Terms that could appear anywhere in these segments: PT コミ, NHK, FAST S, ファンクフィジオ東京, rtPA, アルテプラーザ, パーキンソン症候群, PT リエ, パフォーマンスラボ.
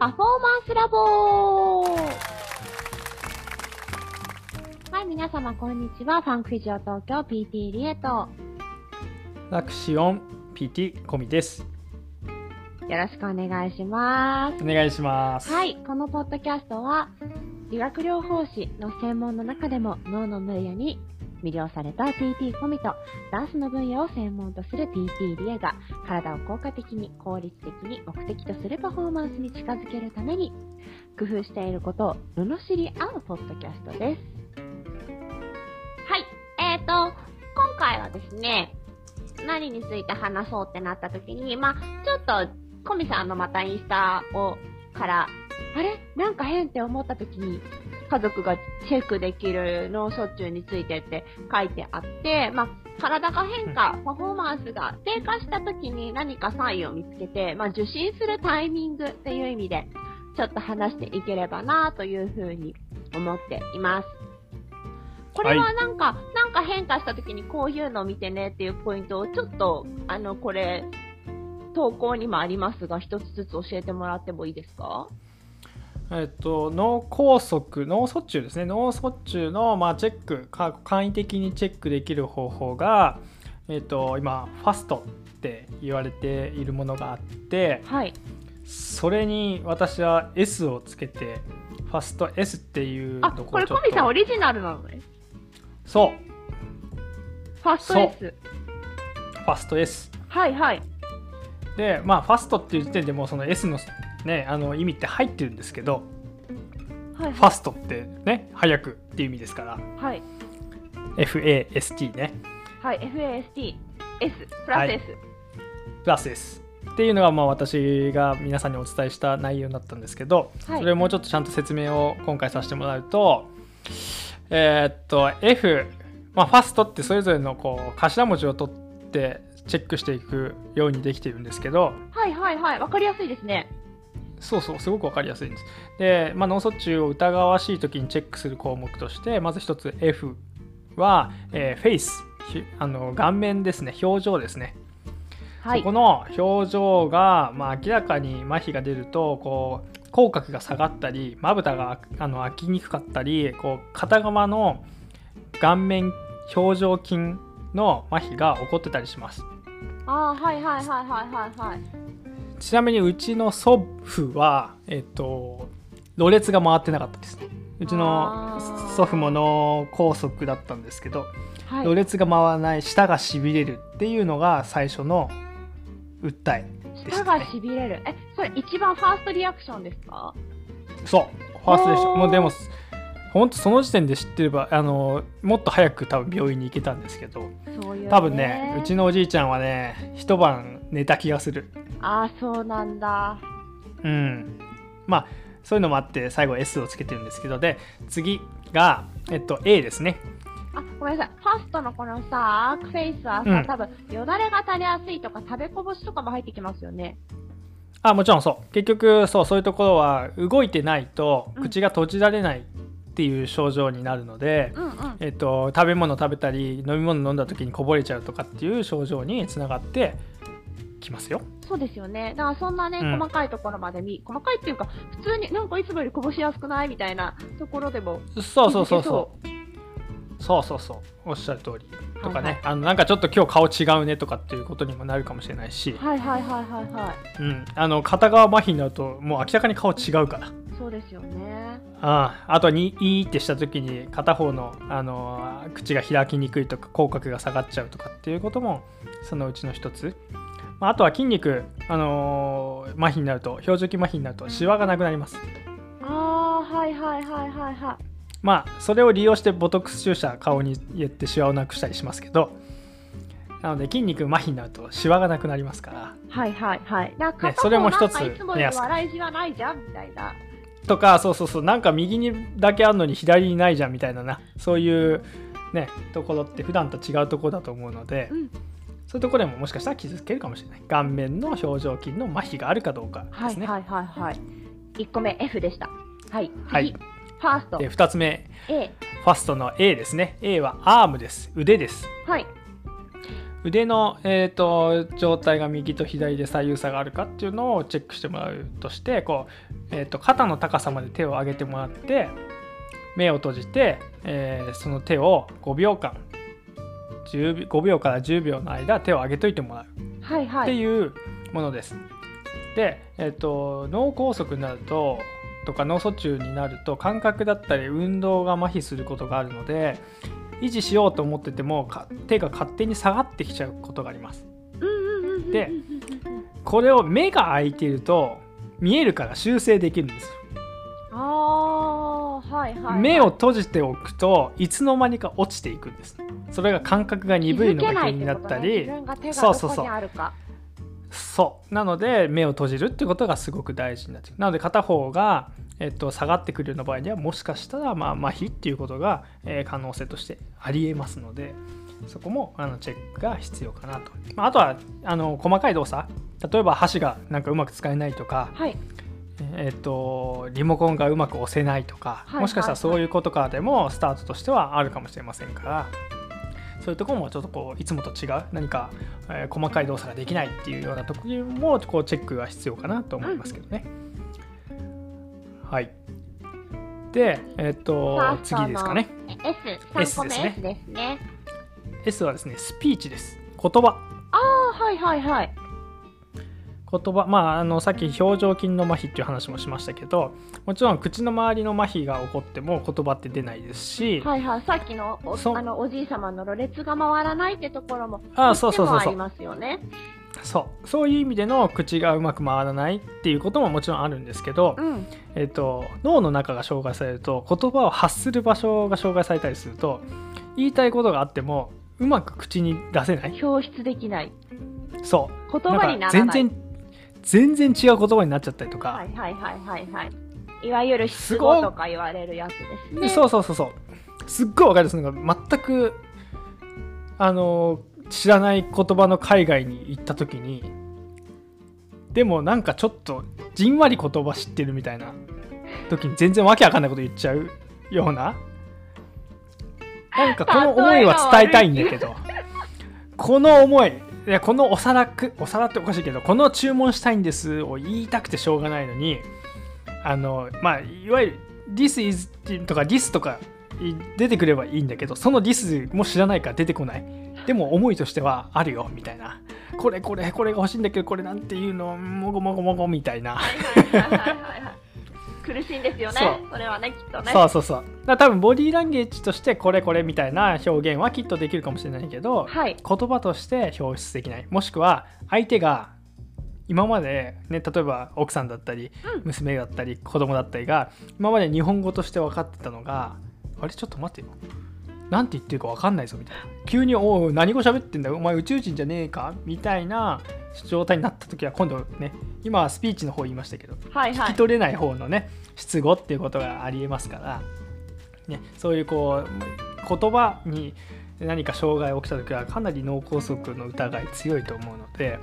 パフォーマンスラボー。はい、皆様こんにちは。ファンクフィジオ東京 PT リエとラクシオン PT コミです。よろしくお願いします。お願いします。はい、このポッドキャストは理学療法士の専門の中でも脳の分野に魅了された PT コミとダンスの分野を専門とする PT リエが体を効果的に効率的に目的とするパフォーマンスに近づけるために工夫していることを罵り合うポッドキャストです。はい、今回はですね、何について話そうってなった時に、ちょっとコミさんのまたインスタをからあれなんか変って思った時に家族がチェックできる脳卒中についてって書いてあって、体が変化、パフォーマンスが低下した時に何かサインを見つけて、受診するタイミングっていう意味で、ちょっと話していければなというふうに思っています。これはなんか変化した時にこういうのを見てねっていうポイントをちょっと、これ、投稿にもありますが、一つずつ教えてもらってもいいですか？脳梗塞、脳卒中ですね。脳卒中の、チェック、簡易的にチェックできる方法が、今ファストって言われているものがあって、はい、それに私は S をつけてファスト S っていうところ。これコミさんオリジナルなのね。そう。ファスト S。ファスト S。はいはい。で、ファストっていう時点でもうその S のね、意味って入ってるんですけど、はいはい、ファストってね、早くっていう意味ですから、はい、FAST ね、はい、FAST、S、プラス S、はい、プラス S っていうのが私が皆さんにお伝えした内容になったんですけど、はい、それをもうちょっとちゃんと説明を今回させてもらうと、F、ファストってそれぞれのこう頭文字を取ってチェックしていくようにできているんですけど、はいはいはい、わかりやすいですね。そうそう、すごく分かりやすいんです。で、脳卒中を疑わしい時にチェックする項目としてまず一つ F は、フェイス、顔面ですね、表情ですね、はい、そこの表情が、明らかに麻痺が出るとこう口角が下がったりまぶたが開きにくかったりこう片側の顔面表情筋の麻痺が起こってたりします。あ、はいはいはいはいはいはい。ちなみにうちの祖父は、ろれつが回ってなかったですね。うちの祖父も脳梗塞だったんですけど、はい、ろれつが回らない、舌がしびれるっていうのが最初の訴えでしたね。舌がしびれる、それ一番ファーストリアクションですか？そう、ファーストリアクション。もうでも本当その時点で知ってればもっと早く多分病院に行けたんですけど、そういうね、多分ね、うちのおじいちゃんはね一晩寝た気がする。あ、そうなんだ。うん。そういうのもあって最後 S をつけてるんですけど、で次が、A ですね。あ、ごめんなさい。ファストのこのさアークフェイスはさ、多分よだれが垂れやすいとか食べこぼしとかも入ってきますよね。あ、もちろんそう。結局そういうところは動いてないと口が閉じられないっていう症状になるので、食べ物食べたり飲み物飲んだ時にこぼれちゃうとかっていう症状につながってきますよ。そうですよね。だからそんなね、細かいところまで細かいっていうか普通になんかいつもよりこぼしやすくないみたいなところでも、そうおっしゃる通りとかね、はいはい、なんかちょっと今日顔違うねとかっていうことにもなるかもしれないし、はいはいはいはいはい、うん、片側麻痺になるともう明らかに顔違うから。そうですよね。あとはにいーってした時に片方の、口が開きにくいとか口角が下がっちゃうとかっていうこともそのうちの一つ。あとは筋肉、麻痺になると、表情筋麻痺になるとシワがなくなります。ああ、はいはいはいはいはい。それを利用してボトックス注射顔に入れてシワをなくしたりしますけど、なので筋肉麻痺になるとシワがなくなりますから。はいはいはい。なんかそれも一つ目安。いつもより笑いじわないじゃんみたいな。とか、そうそうそう、なんか右にだけあるのに左にないじゃんみたいなな、そういうねところって普段と違うところだと思うので。そういうところでももしかしたら傷つけるかもしれない。顔面の表情筋の麻痺があるかどうかですね。はいはいはいはい。1個目 F でした。はい、はい、ファーストで2つ目 A、 ファストの A ですね。 A はアームです、腕です。はい、腕の、状態が右と左で左右差があるかっていうのをチェックしてもらうとして、こう肩の高さまで手を上げてもらって目を閉じて、その手を5秒間5秒から10秒の間手を上げといてもらうっていうものです。はいはい、で、脳梗塞になるととか脳卒中になると感覚だったり運動が麻痺することがあるので維持しようと思ってても手が勝手に下がってきちゃうことがあります。でこれを目が開いていると見えるから修正できるんですよ。あー、はいはいはい、目を閉じておくといつの間にか落ちていくんです。それが感覚が鈍いのが気になったり、そうそうそう、そうなので目を閉じるってことがすごく大事になってくる。なので片方が、下がってくるような場合にはもしかしたら、麻痺っていうことが、可能性としてありえますので、そこもチェックが必要かなと。あとは細かい動作、例えば箸がなんかうまく使えないとか、はい、リモコンがうまく押せないとか、もしかしたらそういうことからでもスタートとしてはあるかもしれませんから、そういうところもちょっとこういつもと違う何か、細かい動作ができないっていうようなところもこうチェックが必要かなと思いますけどね。はい。で、次ですかね。 S 3個目 S ですね。S はですね、スピーチです。言葉。あー、はいはいはい。言葉、さっき表情筋の麻痺っていう話もしましたけど、もちろん口の周りの麻痺が起こっても言葉って出ないですし、はいはい、さっきの おじいさまのろれつが回らないってところもありますよね。そういう意味での口がうまく回らないっていうことももちろんあるんですけど、脳の中が障害されると、言葉を発する場所が障害されたりすると、言いたいことがあってもうまく口に出せない、表出できない、そう言葉にならない、全然違う言葉になっちゃったりとか、はいはいはいはいはい、いわゆる失語とか言われるやつですね。そうすっごいわかるんですが、全く知らない言葉の海外に行った時に、でもなんかちょっとじんわり言葉知ってるみたいな時に全然わけわかんないこと言っちゃうような、なんかこの思いは伝えたいんだけど、この思い、いや、このお皿っておかしいけど、この注文したいんですを言いたくてしょうがないのに、いわゆる This is とか This とか出てくればいいんだけど、その This も知らないから出てこない。でも思いとしてはあるよみたいな、これが欲しいんだけど、これなんていうの、もごもごもごみたいな苦しいんですよね。 それはね、きっとね。そうだから多分ボディーランゲージとしてこれみたいな表現はきっとできるかもしれないけど、はい、言葉として表出できない、もしくは相手が今まで、ね、例えば奥さんだったり、娘だったり子供だったりが今まで日本語として分かってたのが、あれちょっと待ってよ、なんて言ってるか分かんないぞみたいな、急にお何語喋ってんだよお前宇宙人じゃねえかみたいな状態になった時は、今度ね、今はスピーチの方言いましたけど、はいはい、聞き取れない方のね、失語っていうことがありえますから、ね、そういうこう言葉に何か障害が起きた時はかなり脳梗塞の疑い強いと思うので、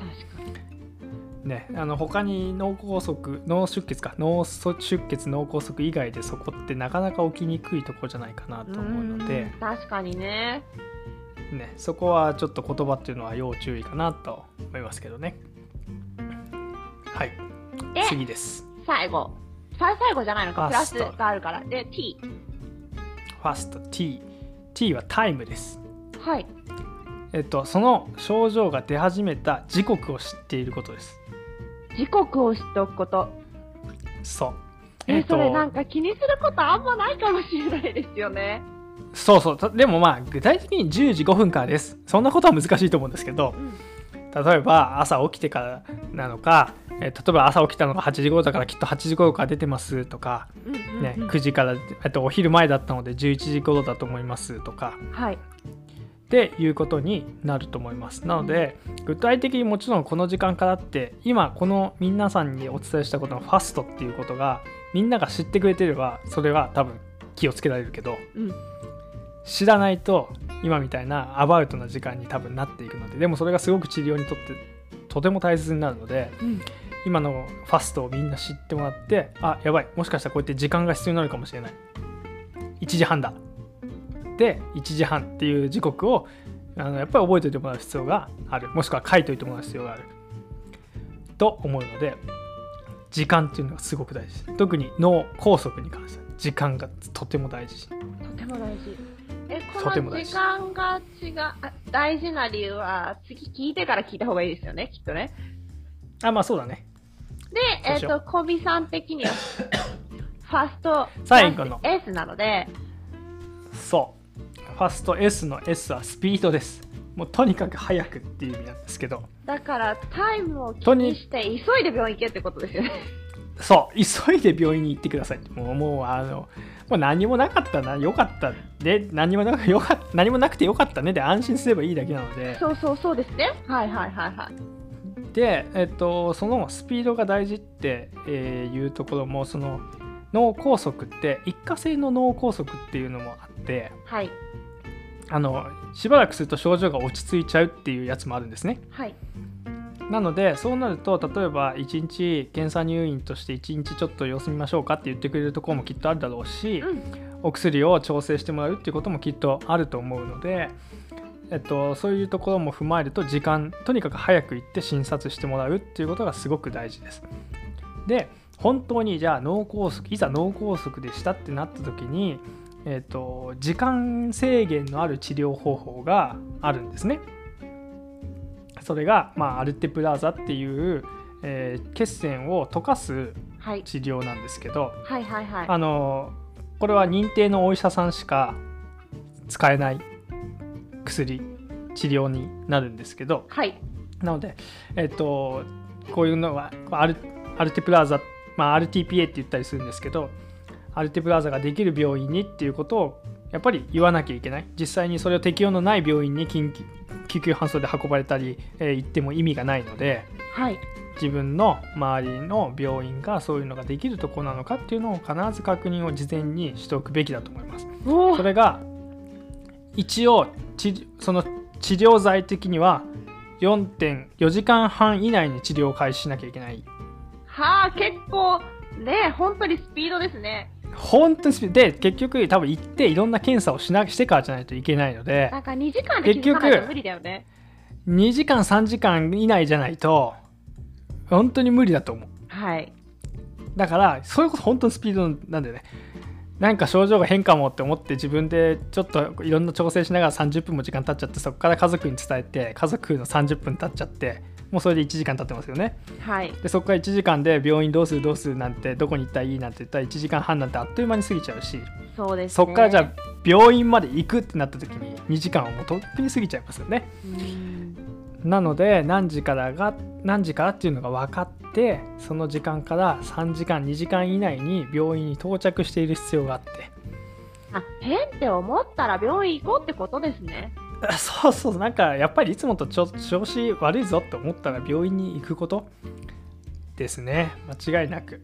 ね、他に脳出血脳梗塞以外でそこってなかなか起きにくいところじゃないかなと思うので、確かにね。ね、そこはちょっと言葉っていうのは要注意かなと思いますけどね。はい。で次です。最後じゃないのか、プラスがあるから。で T。ファスト T。T はタイムです。はい。その症状が出始めた時刻を知っていることです。時刻を知っておくこと。そう。それなんか気にすることあんまないかもしれないですよね。でも具体的に10時5分からです、そんなことは難しいと思うんですけど、例えば朝起きてからなのか、例えば朝起きたのが8時頃だからきっと8時頃から出てますとか、ね、9時からお昼前だったので11時頃だと思いますとか、はい、っていうことになると思います。なので具体的に、もちろんこの時間からって、今この皆さんにお伝えしたことのファストっていうことがみんなが知ってくれてれば、それは多分気をつけられるけど、知らないと今みたいなアバウトな時間に多分なっていくので、でもそれがすごく治療にとってとても大切になるので、今のファストをみんな知ってもらって、あ、やばい、もしかしたらこうやって時間が必要になるかもしれない、1時半だで1時半っていう時刻をやっぱり覚えておいてもらう必要がある、もしくは書いておいてもらう必要があると思うので、時間っていうのがすごく大事。特に脳梗塞に関しては時間がとても大事。とても大事。この時間が大事な理由は次聞いてから聞いた方がいいですよね、きっとね。あ、まあそうだね。で、小尾さん的にはファスト最後の S なので、そうファスト S の S はスピードです。もうとにかく早くっていう意味なんですけど、だからタイムを気にして急いで病院行けってことですよね。そう急いで病院に行ってください。もう何もなかったな、よかったで、何もなくてよかったねで安心すればいいだけなので。そうそうそうですね。はいはいはいはい。で、そのスピードが大事っていうところも、その脳梗塞って一過性の脳梗塞っていうのもあって、はい、しばらくすると症状が落ち着いちゃうっていうやつもあるんですね。はい。なのでそうなると、例えば1日検査入院として1日ちょっと様子見ましょうかって言ってくれるところもきっとあるだろうし、うん、お薬を調整してもらうっていうこともきっとあると思うので、そういうところも踏まえると時間、とにかく早く行って診察してもらうっていうことがすごく大事です。で、本当にじゃあ脳梗塞、いざ脳梗塞でしたってなった時に、時間制限のある治療方法があるんですね。それが、まあ、アルテプラーザっていう、血栓を溶かす治療なんですけど、はいはいはいはい、これは認定のお医者さんしか使えない薬治療になるんですけど、はい、なので、こういうのはアルテプラーザ、まあ、rtPA って言ったりするんですけど、アルテプラーザができる病院にっていうことをやっぱり言わなきゃいけない。実際にそれを適用のない病院に救急搬送で運ばれたり、行っても意味がないので、はい、自分の周りの病院がそういうのができるところなのかっていうのを必ず確認を事前にしておくべきだと思います。それが一応その治療剤的には 4.4 時間半以内に治療を開始しなきゃいけない。はあ、結構ね、本当にスピードですね。本当にスピードで、結局多分行っていろんな検査をしてからじゃないといけないので、なんか2時間で気づかないと無理だよね。2時間3時間以内じゃないと本当に無理だと思う。はい。だからそれこそ本当にスピードなんだよね。なんか症状が変かもって思って自分でちょっといろんな調整しながら30分も時間経っちゃって、そこから家族に伝えて家族の30分経っちゃって、もうそれで1時間経ってますよね、はい、でそこから1時間で病院どうするなんて、どこに行ったらいいなんて言ったら1時間半なんてあっという間に過ぎちゃうし、 そうですね、そこからじゃあ病院まで行くってなった時に2時間はもうとっくに過ぎちゃいますよね。なので何時からっていうのが分かって、その時間から3時間2時間以内に病院に到着している必要があって、あ、変って思ったら病院行こうってことですね。そうそう、なんかやっぱりいつもと調子悪いぞって思ったら病院に行くことですね、間違いなく。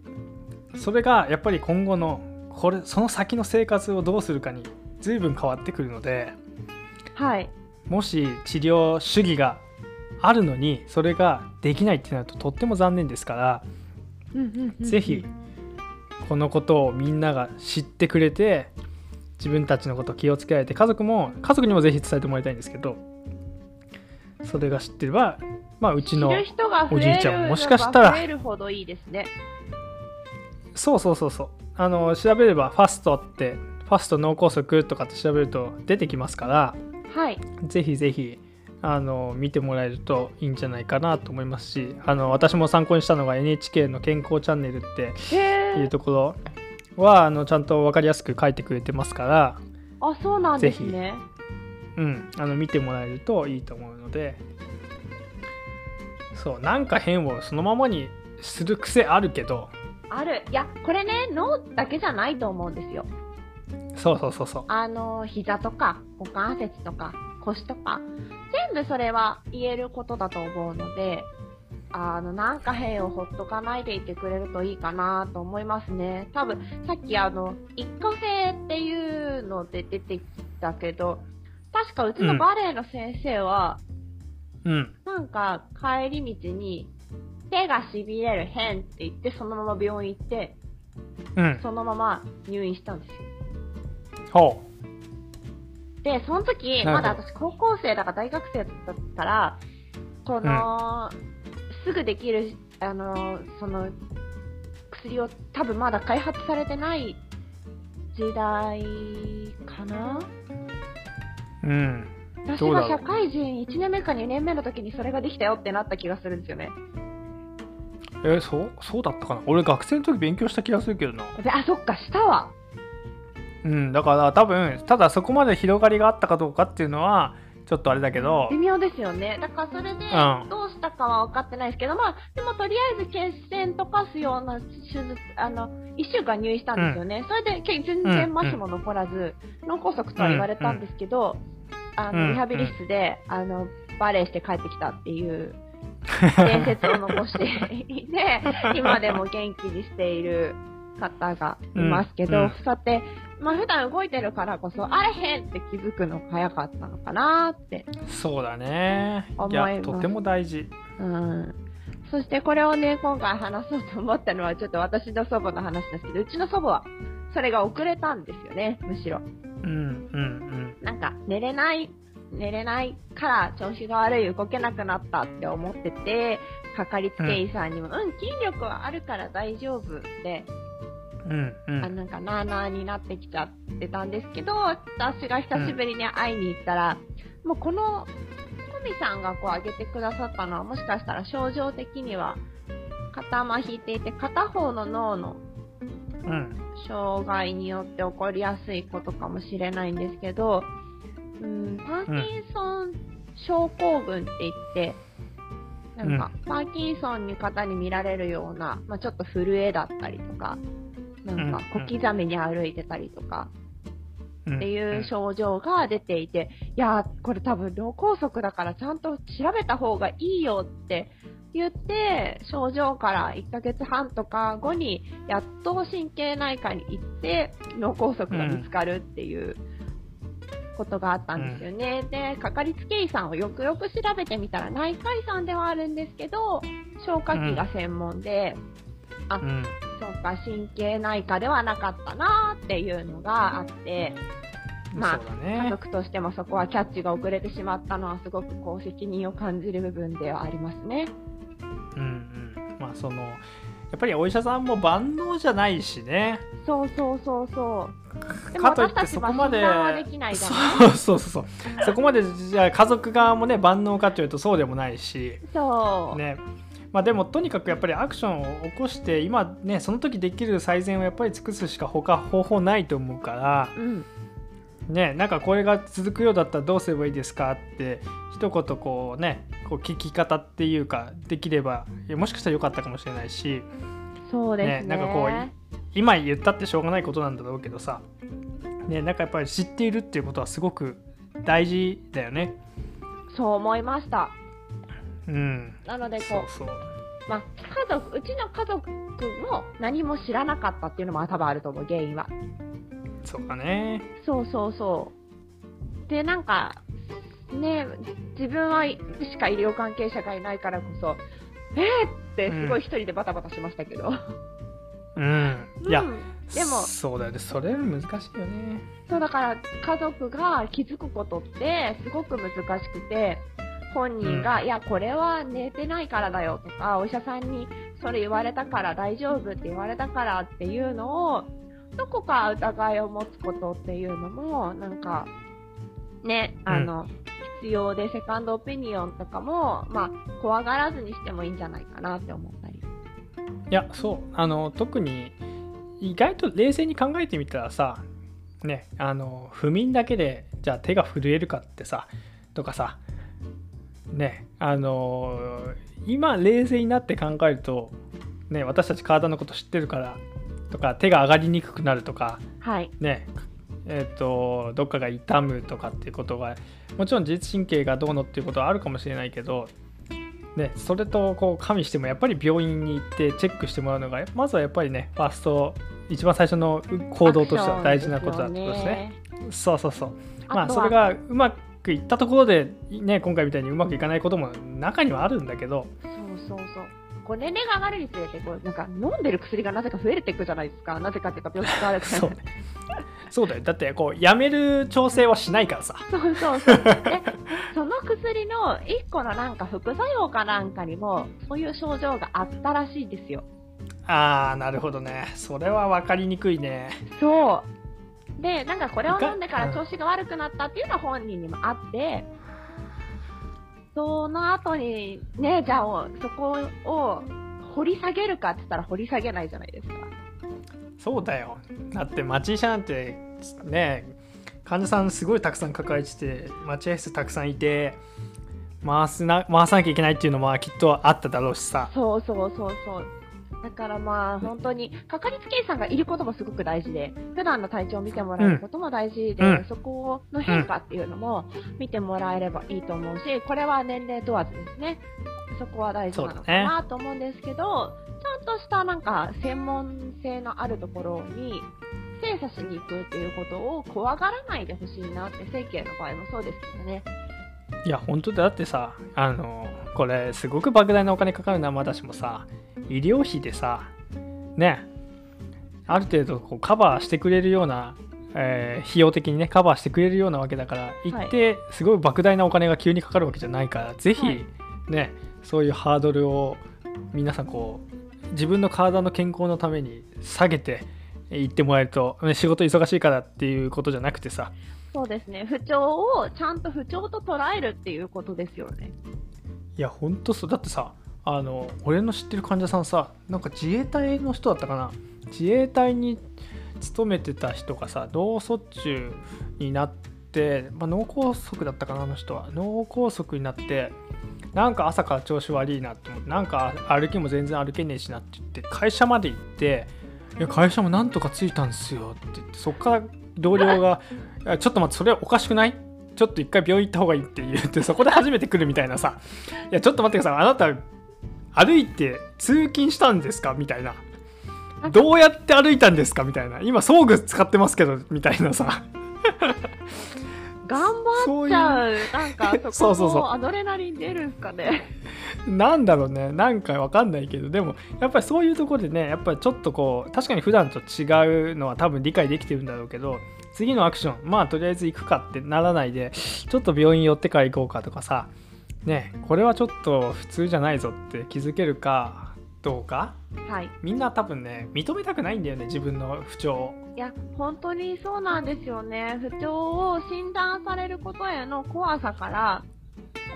それがやっぱり今後のその先の生活をどうするかに随分変わってくるので、はい、もし治療主義があるのにそれができないってなるととっても残念ですから、うんうんうんうん、ぜひこのことをみんなが知ってくれて、自分たちのことを気をつけられて、家族にもぜひ伝えてもらいたいんですけど、それが知ってれば、まあ、うちのおじいちゃんももしかしたら知るほどいいですね。そうそうそうそう、調べればファスト脳梗塞とかって調べると出てきますから、はい、ぜひぜひ見てもらえるといいんじゃないかなと思いますし、私も参考にしたのが NHK の健康チャンネルっていうところはちゃんと分かりやすく書いてくれてますから。あ、そうなんですね。ぜひ、うん、見てもらえるといいと思うので、そう、なんか変をそのままにする癖あるけど、いや、これね、脳だけじゃないと思うんですよ。そうそうそうそう、膝とか股関節とか腰とか全部それは言えることだと思うので、なんか変をほっとかないでいてくれるといいかなと思いますね。多分さっき一過性っていうので出てきたけど、確かうちのバレエの先生は、うん、なんか帰り道に手がしびれる変って言って、そのまま病院行って、うん、そのまま入院したんですよ。ほう。で、その時まだ私高校生だから、大学生だったから、この、うん、すぐできるその薬を多分まだ開発されてない時代かな。うん。私が社会人1年目か2年目の時にそれができたよってなった気がするんですよね。そうだったかな。俺学生の時勉強した気がするけどな。あ、そっか、したわ。うん、だから多分ただそこまで広がりがあったかどうかっていうのはちょっとあれだけど、微妙ですよね。だからそれでどうしたかは分かってないですけど、うん、まあでもとりあえず血栓とかすような手術、1週間入院したんですよね、うん、それで全然麻痺も残らず、うん、脳梗塞とは言われたんですけど、うん、リハビリ室でバレーして帰ってきたっていう伝説を残していて今でも元気にしている方がいますけど、うんうん、そうやってまあ、普段動いてるからこそあれへんって気づくのが早かったのかなって思います。そうだね、いやとても大事、うん、そしてこれをね今回話そうと思ったのはちょっと私の祖母の話ですけど、うちの祖母はそれが遅れたんですよね、むしろ、うんうんうん、なんか寝れないから調子が悪い、動けなくなったって思ってて、かかりつけ医さんにも、うん、筋力はあるから大丈夫で、うんうん、なんかなあなあになってきちゃってたんですけど、私が久しぶりに会いに行ったら、うん、もうこのトミさんがこう挙げてくださったのはもしかしたら症状的には片ま引いていて片方の脳の障害によって起こりやすいことかもしれないんですけど、うん、パーキンソン症候群って言って、なんかパーキンソンの方に見られるような、まあ、ちょっと震えだったりとか、なんか小刻みに歩いてたりとかっていう症状が出ていて、いやこれ多分脳梗塞だからちゃんと調べた方がいいよって言って、症状から1ヶ月半とか後にやっと神経内科に行って脳梗塞が見つかるっていうことがあったんですよね、うん、でかかりつけ医さんをよくよく調べてみたら内科医さんではあるんですけど消化器が専門で、あ、うん、そうか神経内科ではなかったなっていうのがあって、まあ、家族としてもそこはキャッチが遅れてしまったのはすごくこう責任を感じる部分ではありますね。うんうん、まあそのやっぱりお医者さんも万能じゃないしね。そうそうそうそう。でも私たちは診断はできないじゃない。そうそうそう。そこまでじゃあ家族側もね万能かというとそうでもないし。そう。ね。まあ、でもとにかくやっぱりアクションを起こして今ねその時できる最善をやっぱり尽くすしか他方法ないと思うから、うん、ね、なんかこれが続くようだったらどうすればいいですかって一言こうねこう聞き方っていうかできればもしかしたら良かったかもしれないし、そうですね、なんかこう今言ったってしょうがないことなんだろうけどさ、ね、なんかやっぱり知っているっていうことはすごく大事だよね。そう思いました。うん、なのでこう、そうそう、まあ、うちの家族も何も知らなかったっていうのも多分あると思う、原因は。そうかね。そうそうそう。でなんかね自分はしか医療関係者がいないからこそってすごい一人でバタバタしましたけど。うん。うん、いや、でもそうだよね。それ難しいよね。そうだから家族が気づくことってすごく難しくて。本人が、いやこれは寝てないからだよとかお医者さんにそれ言われたから大丈夫って言われたからっていうのをどこか疑いを持つことっていうのもなんかね、必要で、セカンドオピニオンとかも、まあ、怖がらずにしてもいいんじゃないかなって思ったり。いやそう、特に意外と冷静に考えてみたらさ、ね、不眠だけでじゃあ手が震えるかってさとかさね、今冷静になって考えると、ね、私たち体のこと知ってるからとか手が上がりにくくなるとか、はい、ね、どっかが痛むとかっていうことがもちろん自律神経がどうのっていうことはあるかもしれないけど、ね、それとこう加味してもやっぱり病院に行ってチェックしてもらうのがまずはやっぱりねファースト一番最初の行動としては大事なことだってことですね。そうそうそう。まあそれがうまくいったところで、ね、今回みたいにうまくいかないことも中にはあるんだけど、そうそうそう、こう年齢が上がるにつれてこうなんか飲んでる薬がなぜか増えていくじゃないですか。なぜかっていうか病気があるからそうだよ、だってこうやめる調整はしないからさそうそうそうでその薬の1個のなんか副作用かなんかにもそういう症状があったらしいんですよ。あー、なるほどね。それは分かりにくいね。そうで、なんかこれを飲んでから調子が悪くなったっていうのは本人にもあって、その後にね、じゃあそこを掘り下げるかって言ったら掘り下げないじゃないですか。そうだよ。だって待合者なんてね、患者さんすごいたくさん抱えてて、待合室たくさんいて回さなきゃいけないっていうのもきっとあっただろうしさ。そうそうそうそう。だからまあ本当にかかりつけ医さんがいることもすごく大事で、普段の体調を見てもらうことも大事で、うん、そこの変化っていうのも見てもらえればいいと思うし、これは年齢問わずですね、そこは大事なのかなと思うんですけど、ちゃんとしたなんか専門性のあるところに精査しに行くっていうことを怖がらないでほしいなって、整形の場合もそうですけどね。いや本当だってさ、これすごく莫大なお金かかるな。まだしもさ、医療費でさね、ある程度こうカバーしてくれるような、費用的にねカバーしてくれるようなわけだから、行ってすごい莫大なお金が急にかかるわけじゃないから、はい、ぜひね、はい、そういうハードルを皆さんこう自分の体の健康のために下げて行ってもらえると、ね、仕事忙しいからっていうことじゃなくてさ。そうですね、不調をちゃんと不調と捉えるっていうことですよね。いやほんとそう。だってさ、俺の知ってる患者さんさ、なんか自衛隊の人だったかな、自衛隊に勤めてた人がさ、脳卒中になって、まあ、脳梗塞だったかな、あの人は脳梗塞になって、なんか朝から調子悪いなって思って、なんか歩きも全然歩けねえしなって言って会社まで行って、いや会社もなんとか着いたんですよって言って、そっから同僚がちょっと待って、それはおかしくない、ちょっと一回病院行った方がいいって言って、そこで初めて来るみたいなさ、いやちょっと待ってください、あなた歩いて通勤したんですかみたいな、どうやって歩いたんですかみたいな、今装具使ってますけどみたいなさ頑張っちゃ うなんかそこもアドレナリン出るんすかねなんだろうね、なんかわかんないけど、でもやっぱりそういうところでね、やっぱりちょっとこう確かに普段と違うのは多分理解できてるんだろうけど、次のアクション、まあとりあえず行くかってならないで、ちょっと病院寄ってから行こうかとかさね、これはちょっと普通じゃないぞって気づけるかどうか、はい、みんな多分ね認めたくないんだよね、自分の不調を。いや本当にそうなんですよね。不調を診断されることへの怖さか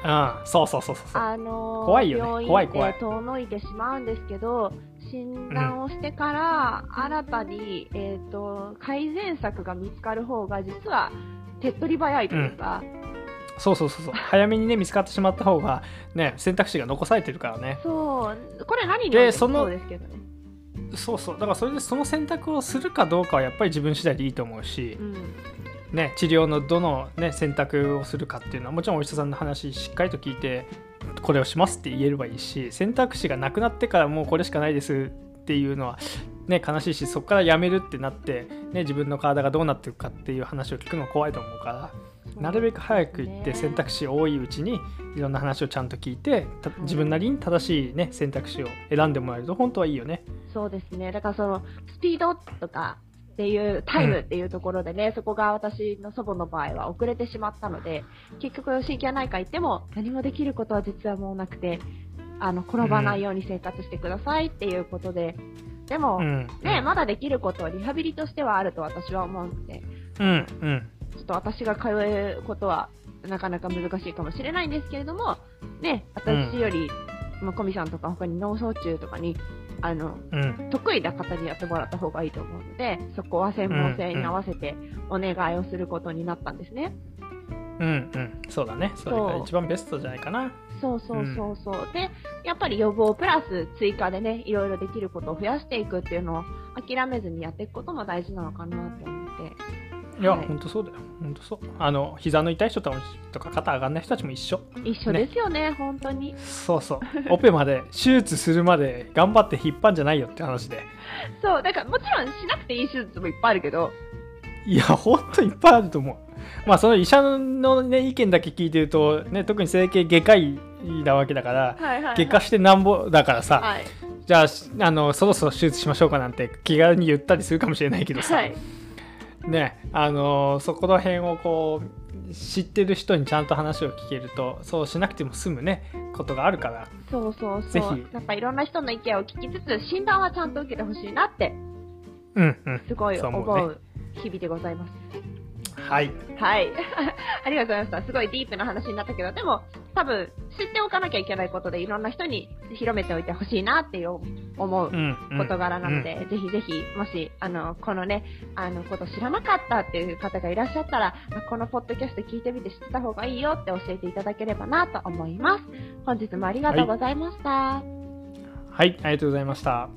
ら、うん、そうそうそうそう、怖いよね、怖い怖い、病院で遠のいてしまうんですけど、診断をしてから新たに、改善策が見つかる方が実は手っ取り早いというか、そうそうそうそう早めにね見つかってしまった方がね選択肢が残されてるからね。そうこれ何にもそうですけどね。そうそう、だからそれでその選択をするかどうかはやっぱり自分次第でいいと思うし、うんね、治療のどの、ね、選択をするかっていうのはもちろんお医者さんの話しっかりと聞いてこれをしますって言えればいいし、選択肢がなくなってからもうこれしかないですっていうのは、ね、悲しいし、そこからやめるってなって、ね、自分の体がどうなっていくかっていう話を聞くのは怖いと思うから、なるべく早く行って選択肢多いうちにいろんな話をちゃんと聞いて、自分なりに正しい、ね、選択肢を選んでもらえると本当はいいよね。そうですね、だからそのスピードとかっていうタイムっていうところでね、うん、そこが私の祖母の場合は遅れてしまったので、結局神経内科行っても何もできることは実はもうなくて、転ばないように生活してくださいっていうことで、うん、でも、うん、ね、まだできることはリハビリとしてはあると私は思うので、うんうん、ちょっと私が通えることはなかなか難しいかもしれないんですけれどもね、私より、うん、小見さんとか他に脳卒中とかにうん、得意な方にやってもらった方がいいと思うので、そこは専門性に合わせてお願いをすることになったんですね。うんうん、そうだね、それが一番ベストじゃないかな。そうそうそうそう、うん、でやっぱり予防プラス追加でね、いろいろできることを増やしていくっていうのを諦めずにやっていくことも大事なのかなと思って。いや、はい、本当そうだよ、本当そう。膝の痛い人とか肩上がんない人たちも一緒ですよね、本当に。そうそうオペまで手術するまで頑張って引っ張んじゃないよって話で。そうだから、もちろんしなくていい手術もいっぱいあるけど、いや本当にいっぱいあると思う。まあその医者の、ね、意見だけ聞いてると、ね、特に整形外科医なわけだから、はいはいはい、外科してなんぼだからさ、はい、じゃあ、そろそろ手術しましょうかなんて気軽に言ったりするかもしれないけどさ、はいね、そこら辺をこう知ってる人にちゃんと話を聞けるとそうしなくても済むねことがあるから、そうそうそう、ぜひなんかいろんな人の意見を聞きつつ診断はちゃんと受けてほしいなって、うんうん、すごい思う日々でございます。はいはいありがとうございました。すごいディープな話になったけど、でも多分知っておかなきゃいけないことでいろんな人に広めておいてほしいなって思う事柄なので、うんうん、ぜひぜひもしこのねこと知らなかったっていう方がいらっしゃったら、このポッドキャスト聞いてみて知ってた方がいいよって教えていただければなと思います。本日もありがとうございました。はい、はい、ありがとうございました。